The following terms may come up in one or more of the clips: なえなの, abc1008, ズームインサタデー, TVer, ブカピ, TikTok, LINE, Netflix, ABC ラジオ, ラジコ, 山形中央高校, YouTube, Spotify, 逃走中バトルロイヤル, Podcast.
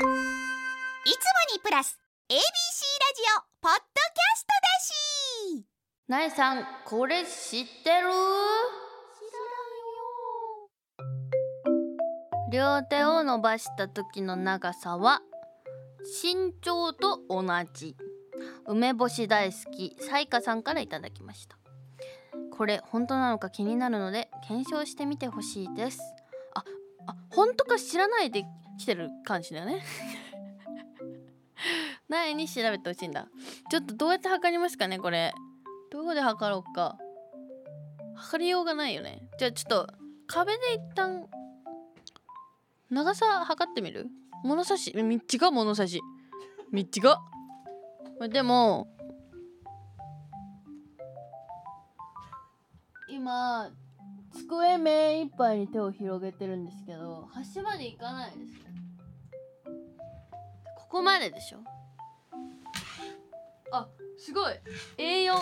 いつもにプラス ABC ラジオポッドキャストだし、なえさんこれ知ってる？知らんよ。両手を伸ばした時の長さは身長と同じ。梅干し大好きさいかさんからいただきました。これ本当なのか気になるので検証してみてほしいです。あ、本当か知らないで来てる感じだよね苗に調べてほしいんだ。ちょっとどうやって測りますかね。これどこで測ろうか。測りようがないよね。じゃあちょっと壁で一旦長さ測ってみる。物差し道がでも今机目いっぱいに手を広げてるんですけど、端までいかないです。ここまででしょ。あ、すごい A4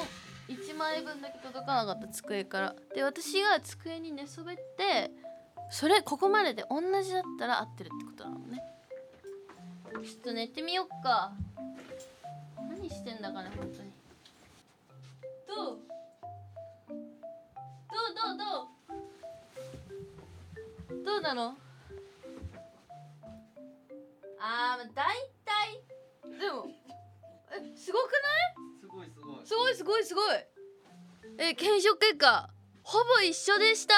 1枚分だけ届かなかった机からで、私が机に寝そべって、それここまでで同じだったら合ってるってことなのね。ちょっと寝てみよっか。何してんだかね、本当に。どうなの？あー、だいたい。でもすごくない？すごい。検証結果ほぼ一緒でした。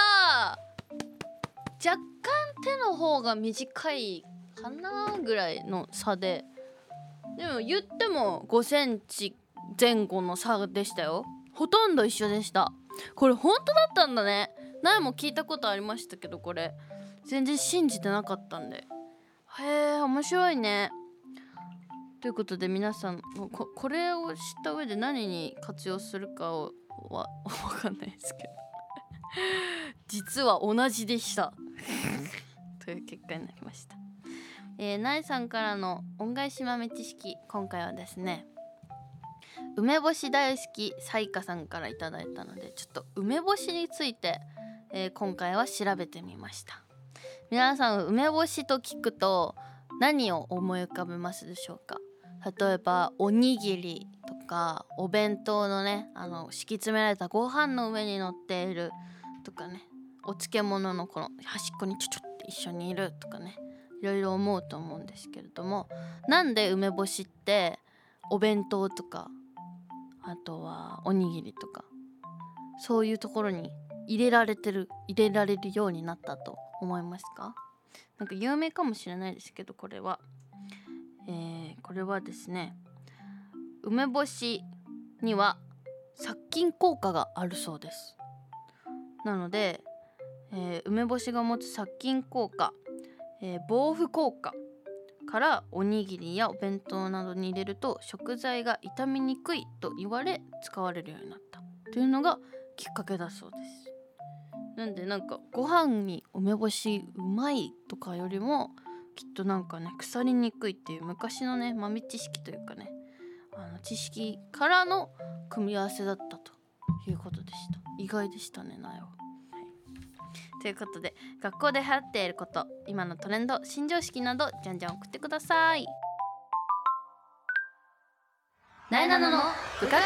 若干手の方が短いかなぐらいの差で、でも言っても5センチ前後の差でしたよ。ほとんど一緒でした。これ本当だったんだね。苗も聞いたことありましたけど、これ全然信じてなかったんで。へえ、面白いね。ということで皆さん これを知った上で何に活用するかはわかんないですけど実は同じでしたという結果になりました。なえさんからの恩返し豆知識、今回はですね、梅干し大好きさいかさんからいただいたので、ちょっと梅干しについて、今回は調べてみました。皆さん梅干しと聞くと何を思い浮かべますでしょうか。例えばおにぎりとかお弁当のね、敷き詰められたご飯の上に乗っているとかね、お漬物のこの端っこにちょちょって一緒にいるとかね、いろいろ思うと思うんですけれども、なんで梅干しってお弁当とかあとはおにぎりとかそういうところに入れられるようになったと思いますか。なんか有名かもしれないですけど、これはですね、梅干しには殺菌効果があるそうです。なので、梅干しが持つ殺菌効果、防腐効果からおにぎりやお弁当などに入れると食材が傷みにくいと言われ使われるようになったというのがきっかけだそうです。なんでなんかご飯に梅干しうまいとかよりもきっとなんかね、腐りにくいっていう昔のね、豆知識というかね、知識からの組み合わせだったということでした。意外でしたね、なよ。ということで、学校で流行っていること、今のトレンド、新常識などじゃんじゃん送ってください。なえなののうかびなの。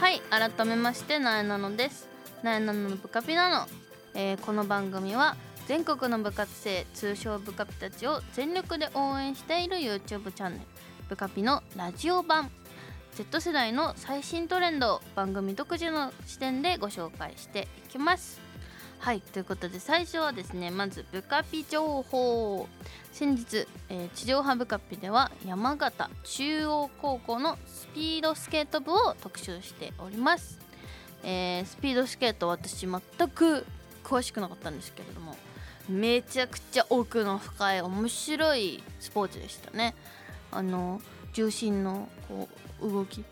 はい、改めましてなえなのです。なえなののブカピなの、この番組は全国の部活生、通称ブカピたちを全力で応援している YouTube チャンネルブカピのラジオ版。 Z 世代の最新トレンドを番組独自の視点でご紹介していきます。はい、ということで最初はですね、まずブカピ情報。先日、地上波ブカピでは山形中央高校のスピードスケート部を特集しております。スピードスケート、私全く詳しくなかったんですけれども、めちゃくちゃ奥の深い面白いスポーツでしたね。重心のこう動き、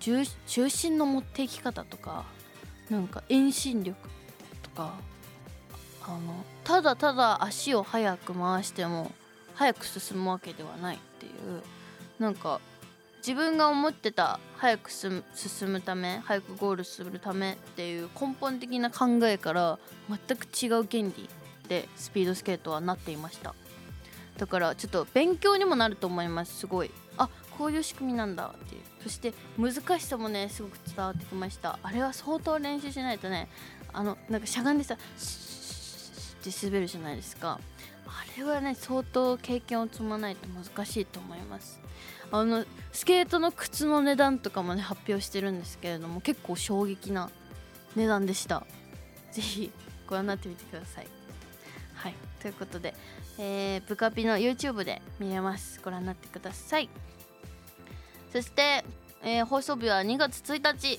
重心の持っていき方とか、なんか遠心力とか、ただただ足を速く回しても速く進むわけではないっていう、なんか自分が思ってた早く進むため、早くゴールするためっていう根本的な考えから全く違う原理でスピードスケートはなっていました。だからちょっと勉強にもなると思います。すごい、あ、こういう仕組みなんだっていう。そして難しさもねすごく伝わってきました。あれは相当練習しないとね、なんかしゃがんでさって滑るじゃないですか。あれはね相当経験を積まないと難しいと思います。スケートの靴の値段とかもね発表してるんですけれども、結構衝撃な値段でした。ぜひご覧になってみてください。はい、ということで、ブカピの YouTube で見れます。ご覧になってください。そして、放送日は2月1日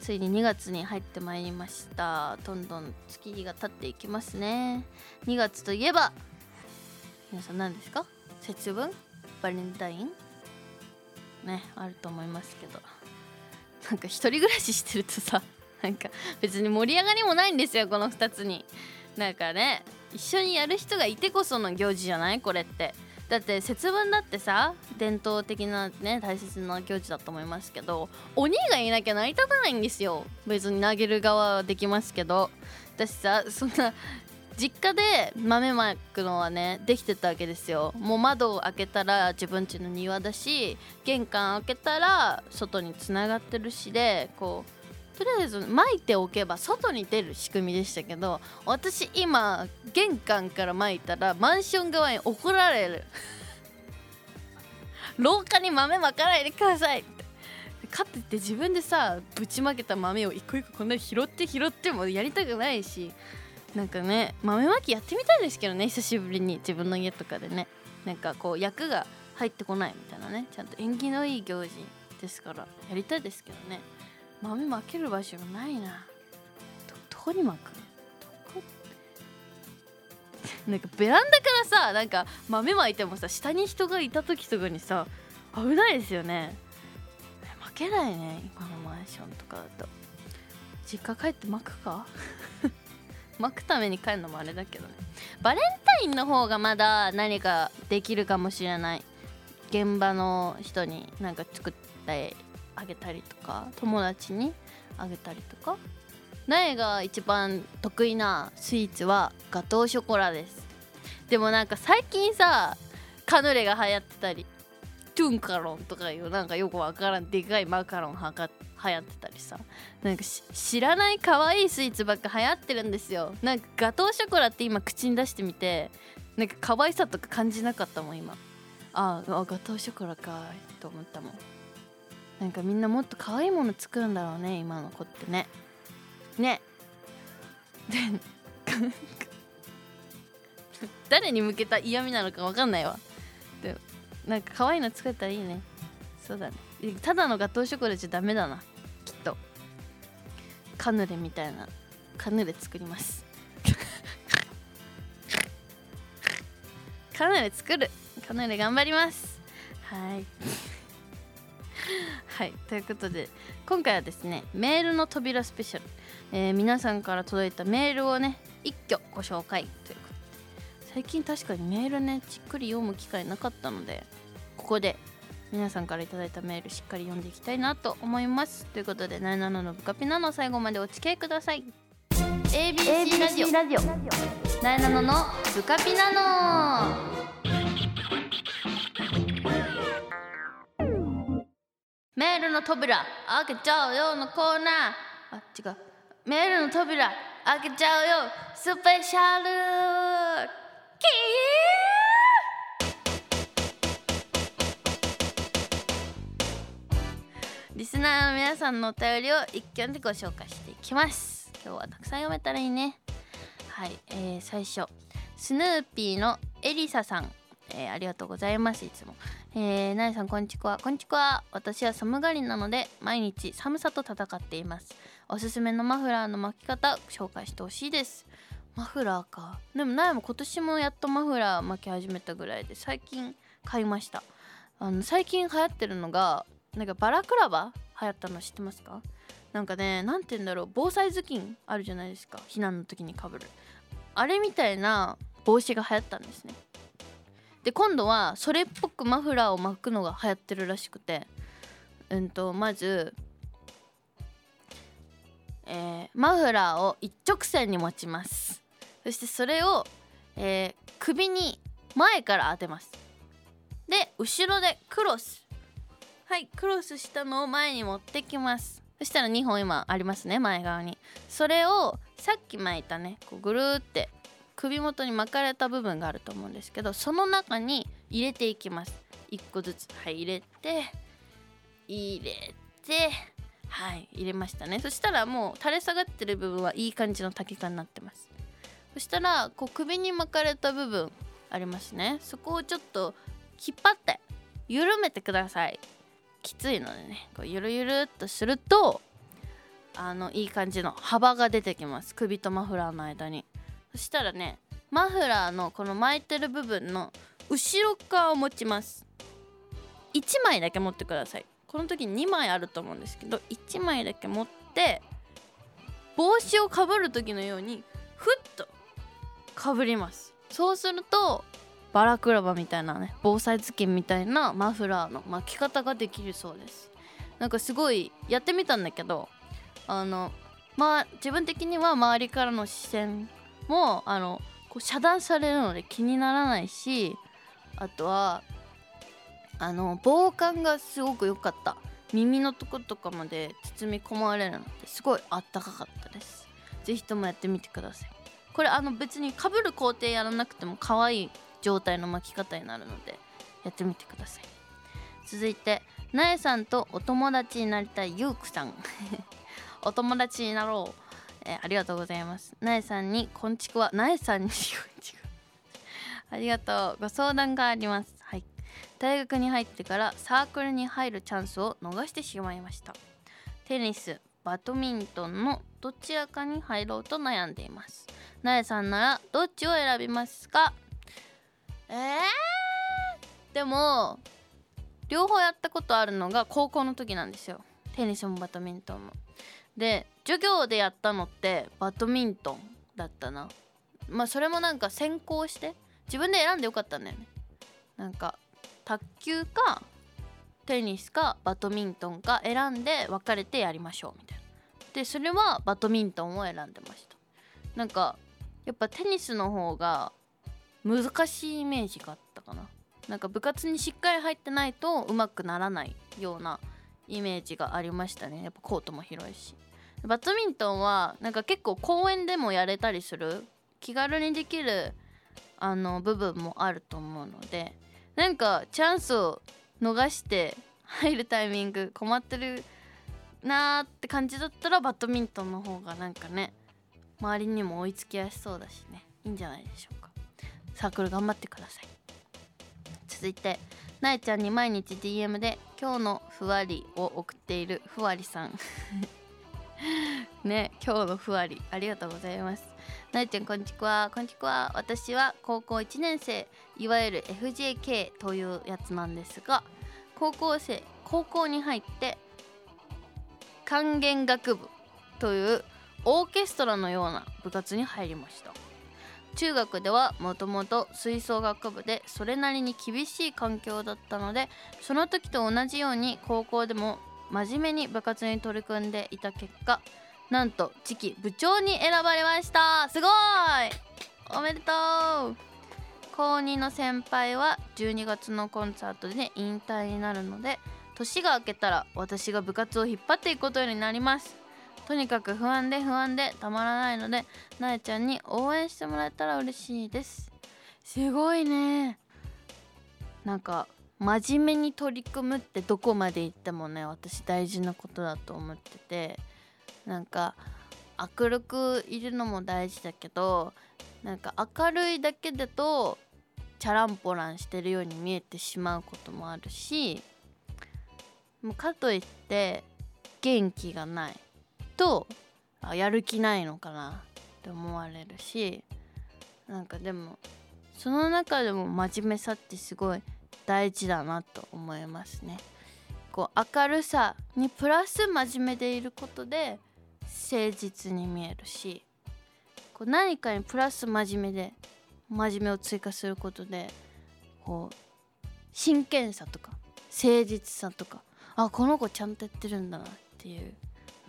ついに2月に入ってまいりました。どんどん月日が経っていきますね。2月といえば皆さん何ですか？節分、バレンタインね、あると思いますけど、なんか一人暮らししてるとさ、なんか別に盛り上がりもないんですよ、この2つに。なんかね、一緒にやる人がいてこその行事じゃないこれって。だって節分だってさ、伝統的なね大切な行事だと思いますけど、鬼がいなきゃ成り立たないんですよ。別に投げる側はできますけど、私さ、そんな実家で豆まくのはねできてたわけですよ。もう窓を開けたら自分家の庭だし、玄関開けたら外に繋がってるしで、こうとりあえず巻いておけば外に出る仕組みでしたけど、私今玄関から巻いたらマンション側に怒られる廊下に豆まかないでくださいって。かといって自分でさぶちまけた豆を一個一個こんなに拾ってもやりたくないし、なんかね豆まきやってみたいですけどね、久しぶりに自分の家とかでね。なんかこう役が入ってこないみたいなね、ちゃんと縁起のいい行事ですからやりたいですけどね。豆まける場所がないな。 どこにまく？どこなんかベランダからさ、なんか豆まいてもさ、下に人がいた時とかにさ危ないですよね。まけないね、今のマンションとかだと。実家帰ってまくか巻くために帰るのもあれだけどね。バレンタインの方がまだ何かできるかもしれない。現場の人に何か作ってあげたりとか、友達にあげたりとか。苗が一番得意なスイーツはガトーショコラです。でもなんか最近さ、カヌレが流行ってたり、トゥンカロンとかいうなんかよくわからんでかいマカロンはか流行ってたりさ、なんか知らない可愛いスイーツばっか流行ってるんですよ。なんかガトーショコラって今口に出してみて、なんか可愛さとか感じなかったもん今。あ、ガトーショコラかーと思ったもん。なんかみんなもっと可愛いもの作るんだろうね、今の子ってね。ねで誰に向けた嫌味なのかわかんないわ。でなんか可愛いの作ったらいいね。そうだね、ただのガトーショコラじゃダメだな、きっと。カヌレみたいなカヌレ作りますカヌレ作る、カヌレ頑張ります。はいはい、ということで今回はですね、メールの扉スペシャル、皆さんから届いたメールをね一挙ご紹介ということで、最近確かにメールねじっくり読む機会なかったので、ここで皆さんからいただいたメールしっかり読んでいきたいなと思います。ということで、77のブカピナの最後までお付き合いください。 ABC ラジオ、77のブカピナの。メールの扉開けちゃうよのコーナー、あ、違う、メールの扉開けちゃうよスペシャルキー。リスナーの皆さんのお便りを一挙でご紹介していきます。今日はたくさん読めたらいいね。はい、最初スヌーピーのエリサさん、ありがとうございます。いつも、ナエさんこんちくわ。こんちくわ。私は寒がりなので毎日寒さと戦っています。おすすめのマフラーの巻き方紹介してほしいです。マフラーか。でもナエも今年もやっとマフラー巻き始めたぐらいで、最近買いました。最近流行ってるのがなんかバラクラバ流行ったの知ってますか？なんかね、なんて言うんだろう、防災頭巾あるじゃないですか、避難の時にかぶるあれみたいな帽子が流行ったんですね。で今度はそれっぽくマフラーを巻くのが流行ってるらしくて、まず、マフラーを一直線に持ちます。そしてそれを、首に前から当てます。で後ろでクロス、はい、クロスしたのを前に持ってきます。そしたら2本今ありますね、前側に。それをさっき巻いたね、こうぐるーって首元に巻かれた部分があると思うんですけど、その中に入れていきます。1個ずつ、はい、入れて、はい、入れましたね。そしたらもう垂れ下がってる部分はいい感じの竹管になってます。そしたらこう首に巻かれた部分ありますね、そこをちょっと引っ張って緩めてください。きついのでね、こうゆるゆるっとするといい感じの幅が出てきます、首とマフラーの間に。そしたらね、マフラーのこの巻いてる部分の後ろ側を持ちます。1枚だけ持ってください。この時2枚あると思うんですけど、1枚だけ持って帽子をかぶる時のようにふっとかぶります。そうするとバラクラバみたいなね、防災頭巾みたいなマフラーの巻き方ができるそうです。なんかすごいやってみたんだけど、まあ自分的には周りからの視線もこう遮断されるので気にならないし、あとは防寒がすごく良かった。耳のとことかまで包み込まれるのですごいあったかかったです。ぜひともやってみてください。これ別に被る工程やらなくても可愛い状態の巻き方になるのでやってみてください。続いて、なえさんとお友達になりたいゆうくさんお友達になろう、ありがとうございます。なえさんにこんちくわ、なえさんにこんちくわありがとう。ご相談があります。はい、大学に入ってからサークルに入るチャンスを逃してしまいました。テニス、バドミントンのどちらかに入ろうと悩んでいます。なえさんならどっちを選びますか？でも両方やったことあるのが高校の時なんですよ。テニスもバドミントンも。で授業でやったのってバドミントンだったな。まあそれもなんか先行して自分で選んでよかったんだよね。なんか卓球かテニスかバドミントンか選んで分かれてやりましょうみたいな。でそれはバドミントンを選んでました。なんかやっぱテニスの方が難しいイメージがあったかな。なんか部活にしっかり入ってないとうまくならないようなイメージがありましたね。やっぱコートも広いし。バドミントンはなんか結構公園でもやれたりする、気軽にできる部分もあると思うので、なんかチャンスを逃して入るタイミング困ってるなーって感じだったらバドミントンの方がなんかね、周りにも追いつきやすそうだしね、いいんじゃないでしょうか。サークル頑張ってください。続いて、なえちゃんに毎日 DM で今日のふわりを送っているふわりさんね、今日のふわりありがとうございます。なえちゃんこんちくわ、こんちくわ。私は高校1年生、いわゆる FJK というやつなんですが、高校に入って管弦楽部というオーケストラのような部活に入りました。中学ではもともと吹奏楽部でそれなりに厳しい環境だったので、その時と同じように高校でも真面目に部活に取り組んでいた結果、なんと次期部長に選ばれました。すごい、おめでとう。高2の先輩は12月のコンサートで引退になるので、年が明けたら私が部活を引っ張っていくことになります。とにかく不安でたまらないので、なえちゃんに応援してもらえたら嬉しいです。すごいね。なんか真面目に取り組むってどこまで行ってもね、私大事なことだと思ってて、なんか明るくいるのも大事だけど、なんか明るいだけだとチャランポランしてるように見えてしまうこともあるし、もうかといって元気がないとやる気ないのかなって思われるし、なんかでもその中でも真面目さってすごい大事だなと思いますね。こう明るさにプラス真面目でいることで誠実に見えるし、こう何かにプラス真面目を追加することで、こう真剣さとか誠実さとかあ、この子ちゃんとやってるんだなっていう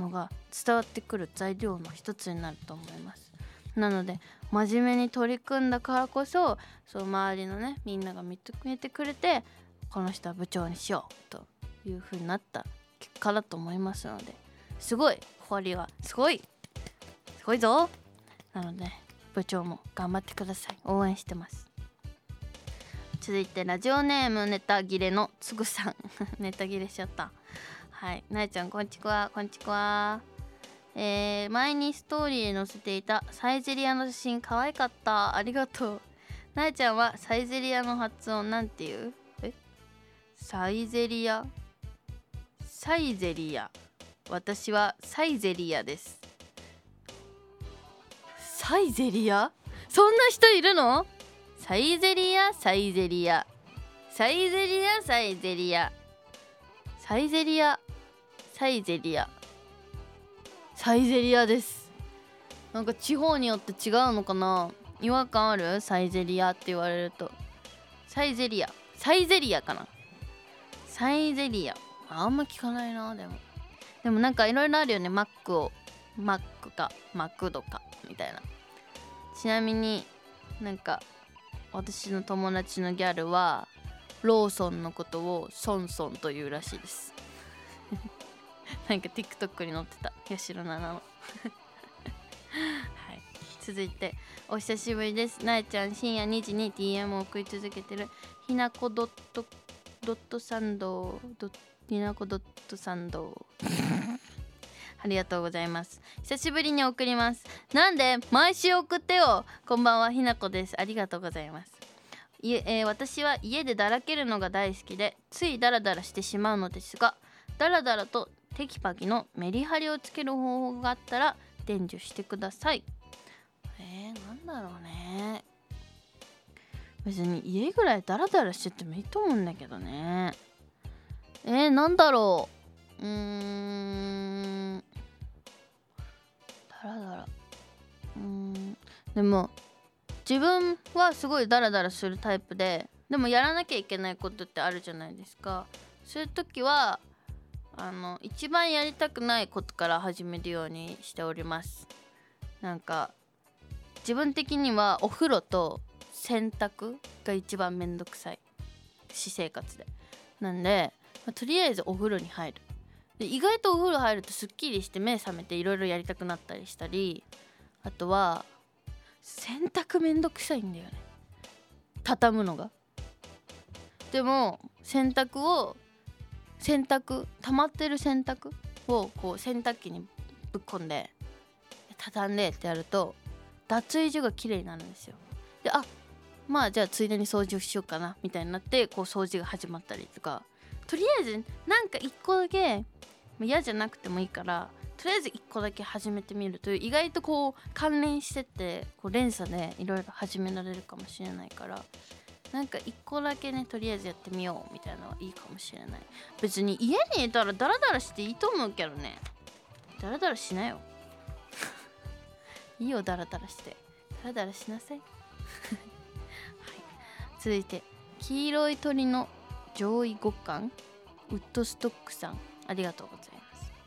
のが伝わってくる材料の一つになると思います。なので真面目に取り組んだからこそ、そう周りのねみんなが認めてくれて、この人は部長にしようという風になった結果だと思いますので、すごいホリはすごいぞ。なので部長も頑張ってください。応援してます。続いてラジオネームネタ切れのつぐさんネタ切れしちゃった。はい、なえちゃんこんちくわ。前にストーリーに載せていたサイゼリアの写真可愛かった、ありがとう。なえちゃんはサイゼリアの発音なんていう？サイゼリア。私はサイゼリアです。サイゼリア、そんな人いるの？サイゼリアです。なんか地方によって違うのかな。違和感ある？サイゼリアって言われるとサイゼリアかな。サイゼリアあんま聞かないな。でもなんかいろいろあるよね。マックかマクドかみたいな。ちなみになんか私の友達のギャルはローソンのことをソンソンというらしいですなんか TikTok に載ってた八代七のはい、続いてお久しぶりです。なえちゃん深夜2時に DM を送り続けてるひなこひなこドットサンドありがとうございます。久しぶりに送ります。なんで毎週送ってよ。こんばんは、ひなこです。ありがとうございます。私は家でだらけるのが大好きで、ついだらだらしてしまうのですが、だらだらとテキパキのメリハリをつける方法があったら伝授してください。なんだろうね。別に家ぐらいだらだらしててもいいと思うんだけどね。なんだろう。でも自分はすごいダラダラするタイプで、でもやらなきゃいけないことってあるじゃないですか。そういう時は一番やりたくないことから始めるようにしております。なんか自分的にはお風呂と洗濯が一番めんどくさい、私生活で。なんで、とりあえずお風呂に入る。で意外とお風呂入るとすっきりして目覚めていろいろやりたくなったりしたり、あとは洗濯めんどくさいんだよね、畳むのが。でも溜まってる洗濯をこう洗濯機にぶっ込んで畳んでってやると脱衣所が綺麗になるんですよ。でまあじゃあついでに掃除をしようかなみたいになって、こう掃除が始まったりとか。とりあえずなんか一個だけ嫌じゃなくてもいいから、とりあえず1個だけ始めてみると意外とこう関連してって、こう連鎖でいろいろ始められるかもしれないから、なんか1個だけね、とりあえずやってみようみたいなのはいいかもしれない。別に家にいたらダラダラしていいと思うけどね。ダラダラしなよいいよ、ダラダラしてダラダラしなさい、はい、続いて黄色い鳥の上位互換ウッドストックさん、ありがとうございます。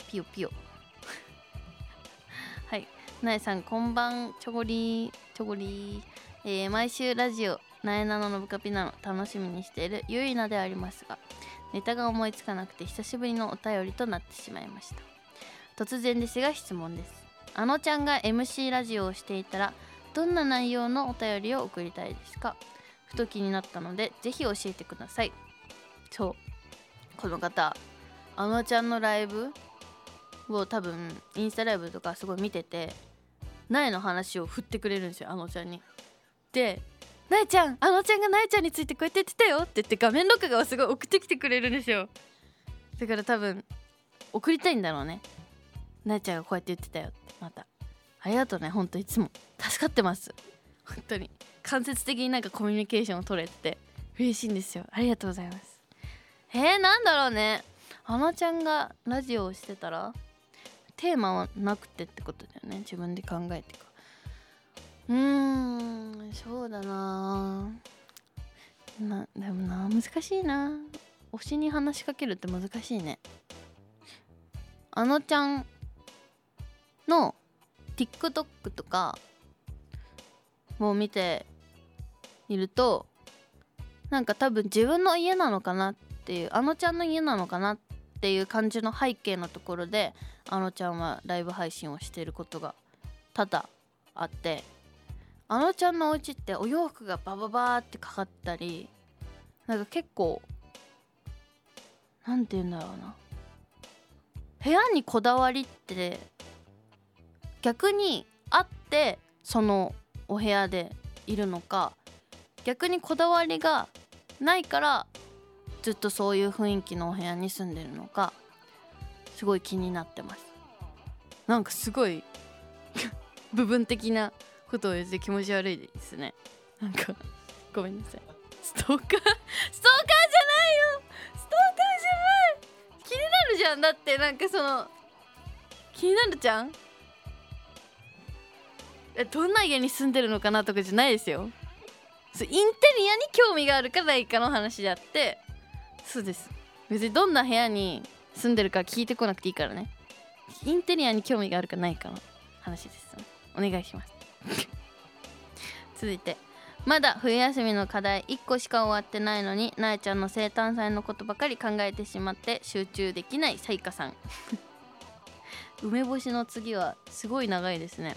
ピヨピヨはい、なえさんこんばん、ちょごり、毎週ラジオなえなののぶかぴなの楽しみにしているゆいなでありますが、ネタが思いつかなくて久しぶりのお便りとなってしまいました。突然ですが質問です。あのちゃんが MC ラジオをしていたらどんな内容のお便りを送りたいですか？ふと気になったのでぜひ教えてください。そう、この方あのちゃんのライブを多分インスタライブとかすごい見てて、なえの話を振ってくれるんですよ、あのちゃんに。でなえちゃん、あのちゃんがなえちゃんについてこうやって言ってたよって言って、画面録画をすごい送ってきてくれるんですよ。だから多分送りたいんだろうね。なえちゃんがこうやって言ってたよって。またありがとうね、ほんといつも助かってます。本当に間接的になんかコミュニケーションを取れて嬉しいんですよ。ありがとうございます。なんだろうね。あのちゃんがラジオをしてたらテーマはなくてってことだよね、自分で考えてか。そうだな。でもな、難しいな。推しに話しかけるって難しいね。あのちゃんの TikTok とかを見ていると、なんか多分自分の家なのかなっていう、あのちゃんの家なのかなっていう感じの背景のところで、あのちゃんはライブ配信をしていることが多々あって、あのちゃんのお家ってお洋服がバババーってかかったり、なんか結構なんて言うんだろうな、部屋にこだわりって逆にあって、そのお部屋でいるのか、逆にこだわりがないからずっとそういう雰囲気のお部屋に住んでるのか、すごい気になってます。なんかすごい部分的なことを言って気持ち悪いですね。なんかごめんなさい。ストーカーじゃないよ。ストーカーじゃない。気になるじゃん。だってなんかその気になるじゃん。どんな家に住んでるのかなとかじゃないですよ。そう、インテリアに興味があるかないかの話であって、そうです。別にどんな部屋に住んでるか聞いてこなくていいからね。インテリアに興味があるかないかの話です。お願いします続いて、まだ冬休みの課題1個しか終わってないのに、なえちゃんの生誕祭のことばかり考えてしまって集中できないさいかさん梅干しの次はすごい長いですね。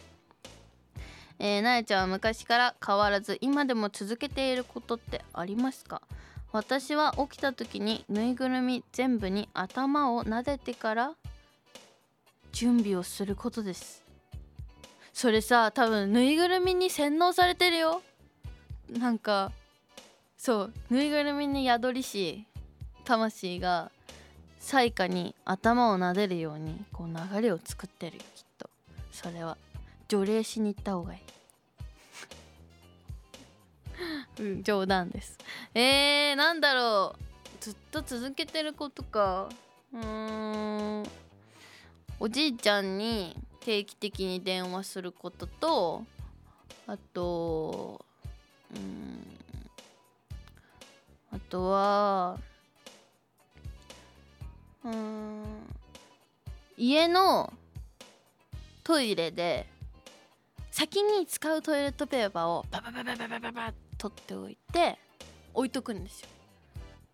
なえちゃんは昔から変わらず今でも続けていることってありますか？私は起きた時にぬいぐるみ全部に頭を撫でてから準備をすることです。それさ、多分ぬいぐるみに洗脳されてるよ。なんかそう、ぬいぐるみに宿りし魂が彩花に頭を撫でるようにこう流れを作ってるよ、きっと。それは除霊しに行った方がいいうん、冗談です。なんだろう、ずっと続けてることか。おじいちゃんに定期的に電話することと、あとあとは家のトイレで先に使うトイレットペーパーをバババ取っておいて置いとくんですよ。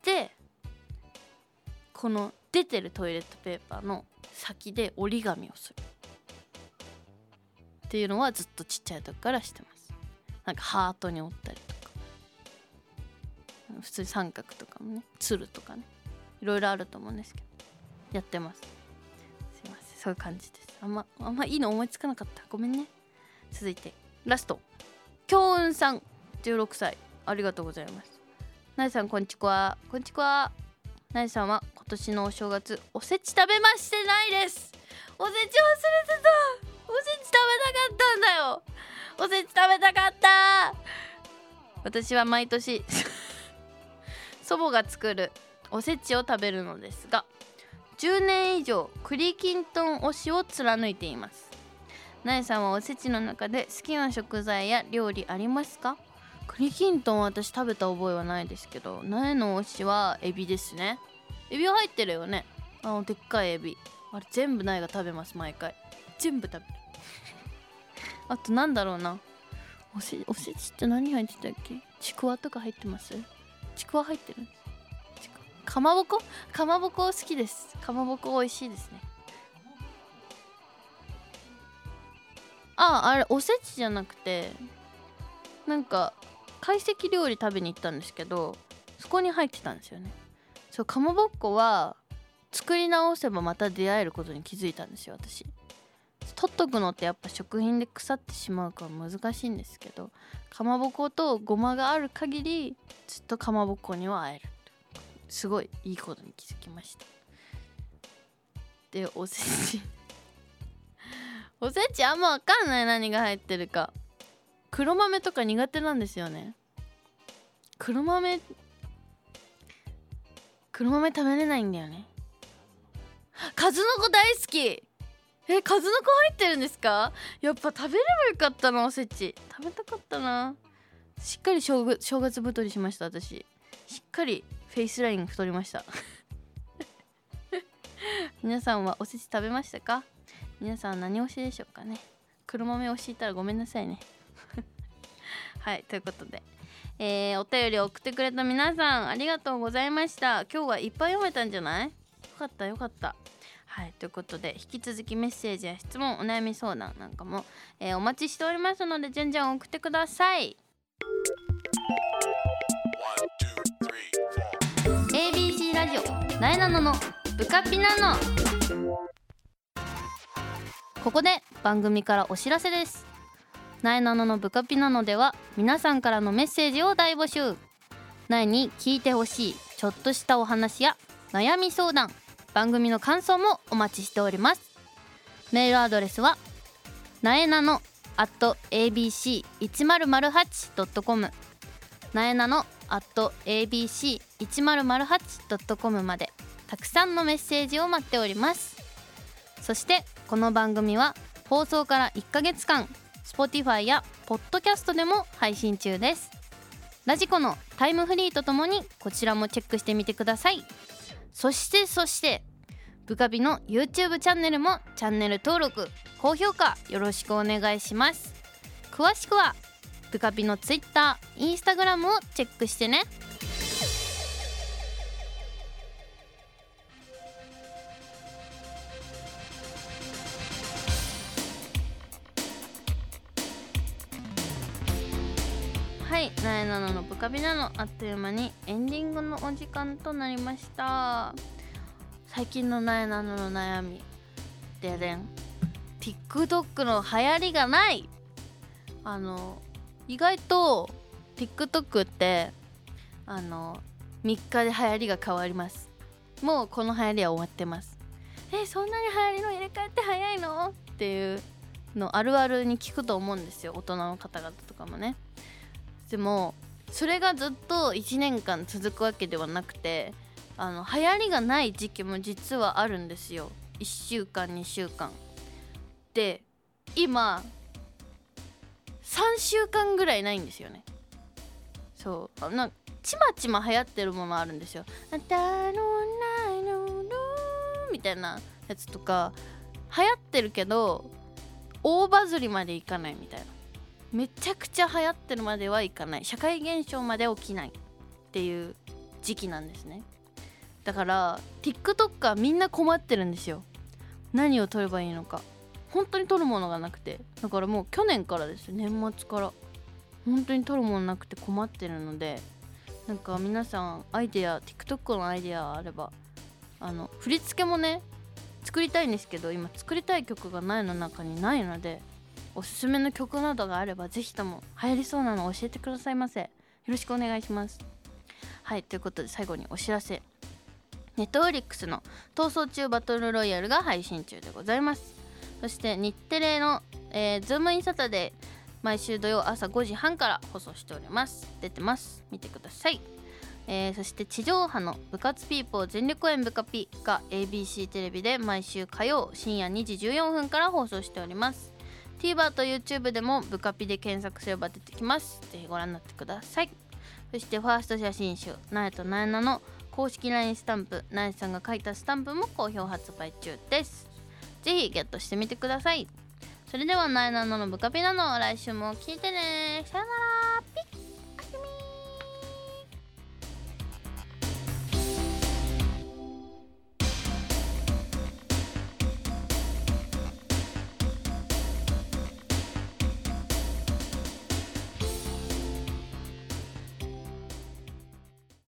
でこの出てるトイレットペーパーの先で折り紙をするっていうのはずっとちっちゃい時からしてます。なんかハートに折ったりとか、普通に三角とかもね、鶴とかね、いろいろあると思うんですけど、やってます。すいません、そういう感じです。あんまいいの思いつかなかった、ごめんね。続いてラスト、強運さん16歳、ありがとうございます。なえさんこんちこわ。こんちこわ。なえさんは今年のお正月おせち食べましてないです。おせち忘れてた。おせち食べたかったんだよ。おせち食べたかった。私は毎年祖母が作るおせちを食べるのですが、10年以上栗きんとん推しを貫いています。なえさんはおせちの中で好きな食材や料理ありますか？栗きんとんは私食べた覚えはないですけど、なえの推しはエビですね。エビ入ってるよね、あのでっかいエビ。あれ全部なえが食べます。毎回全部食べるあとなんだろうな、おせちって何入ってたっけ？ちくわとか入ってます？ちくわ入ってる？かまぼこ好きです。かまぼこ美味しいですね。あれおせちじゃなくて、なんか懐石料理食べに行ったんですけど、そこに入ってたんですよね。そう、かまぼっこは作り直せばまた出会えることに気づいたんですよ。私取っとくのってやっぱ食品で腐ってしまうから難しいんですけど、かまぼことごまがある限りずっとかまぼっこには会える。すごいいいことに気づきました。で、おせちあんま分かんない、何が入ってるか。黒豆とか苦手なんですよね。黒豆食べれないんだよね。数の子大好き。数の子入ってるんですか？やっぱ食べればよかったな。おせち食べたかったな。しっかり正月太りしました。私しっかりフフェイスライン太りました皆さんはおせち食べましたか？皆さん何推しでしょうかね。黒豆推しいたらごめんなさいねはいということで、お便りを送ってくれた皆さんありがとうございました。今日はいっぱい読めたんじゃない？よかったよかった。はいということで引き続きメッセージや質問お悩み相談なんかも、お待ちしておりますのでじゃんじゃん送ってください。ABC ラジオなえなののブカピなの。ここで番組からお知らせです。なえなののブカピなのでは皆さんからのメッセージを大募集。なえに聞いてほしいちょっとしたお話や悩み相談、番組の感想もお待ちしております。メールアドレスはなえなの@abc1008.com なえなの@abc1008.com までたくさんのメッセージを待っております。そしてこの番組は放送から1ヶ月間 Spotify や Podcast でも配信中です。ラジコのタイムフリーとともにこちらもチェックしてみてください。そしてブカピの YouTube チャンネルもチャンネル登録高評価よろしくお願いします。詳しくはブカピの Twitter、Instagram をチェックしてね。はい、なえなののブカピなのあっという間にエンディングのお時間となりました。最近のなえなのの悩みででん TikTok の流行りがない。意外と TikTok って3日で流行りが変わります。もうこの流行りは終わってます。そんなに流行りの入れ替えって早いのっていうのあるあるに聞くと思うんですよ、大人の方々とかもね。でもそれがずっと1年間続くわけではなくて、流行りがない時期も実はあるんですよ。1週間2週間で今3週間ぐらいないんですよね。そうちまちま流行ってるものあるんですよ。あたのないのみたいなやつとか流行ってるけど大バズりまでいかないみたいな、めちゃくちゃ流行ってるまではいかない、社会現象まで起きないっていう時期なんですね。だから TikToker みんな困ってるんですよ。何を撮ればいいのか本当に撮るものがなくて、だからもう去年からですよ、年末から本当に撮るものなくて困ってるので、なんか皆さんアイデア TikTok のアイデアあれば振り付けもね作りたいんですけど、今作りたい曲がないの中にないので、おすすめの曲などがあればぜひとも流行りそうなのを教えてくださいませ。よろしくお願いします。はいということで最後にお知らせ。 Netflix の逃走中バトルロイヤルが配信中でございます。そして日テレの、ズームインサタデー毎週土曜朝5時半から放送しております。出てます、見てください。そして地上波の部活ピーポー全力応援ブカピが ABC テレビで毎週火曜深夜2時14分から放送しております。 TVer と YouTube でもブカピで検索すれば出てきます。ぜひご覧になってください。そしてファースト写真集なえとなえなの公式 LINE スタンプ、なえさんが書いたスタンプも好評発売中です。ぜひゲットしてみてください。それではなえなののブカピなの、来週も聞いてね。さよならピッ。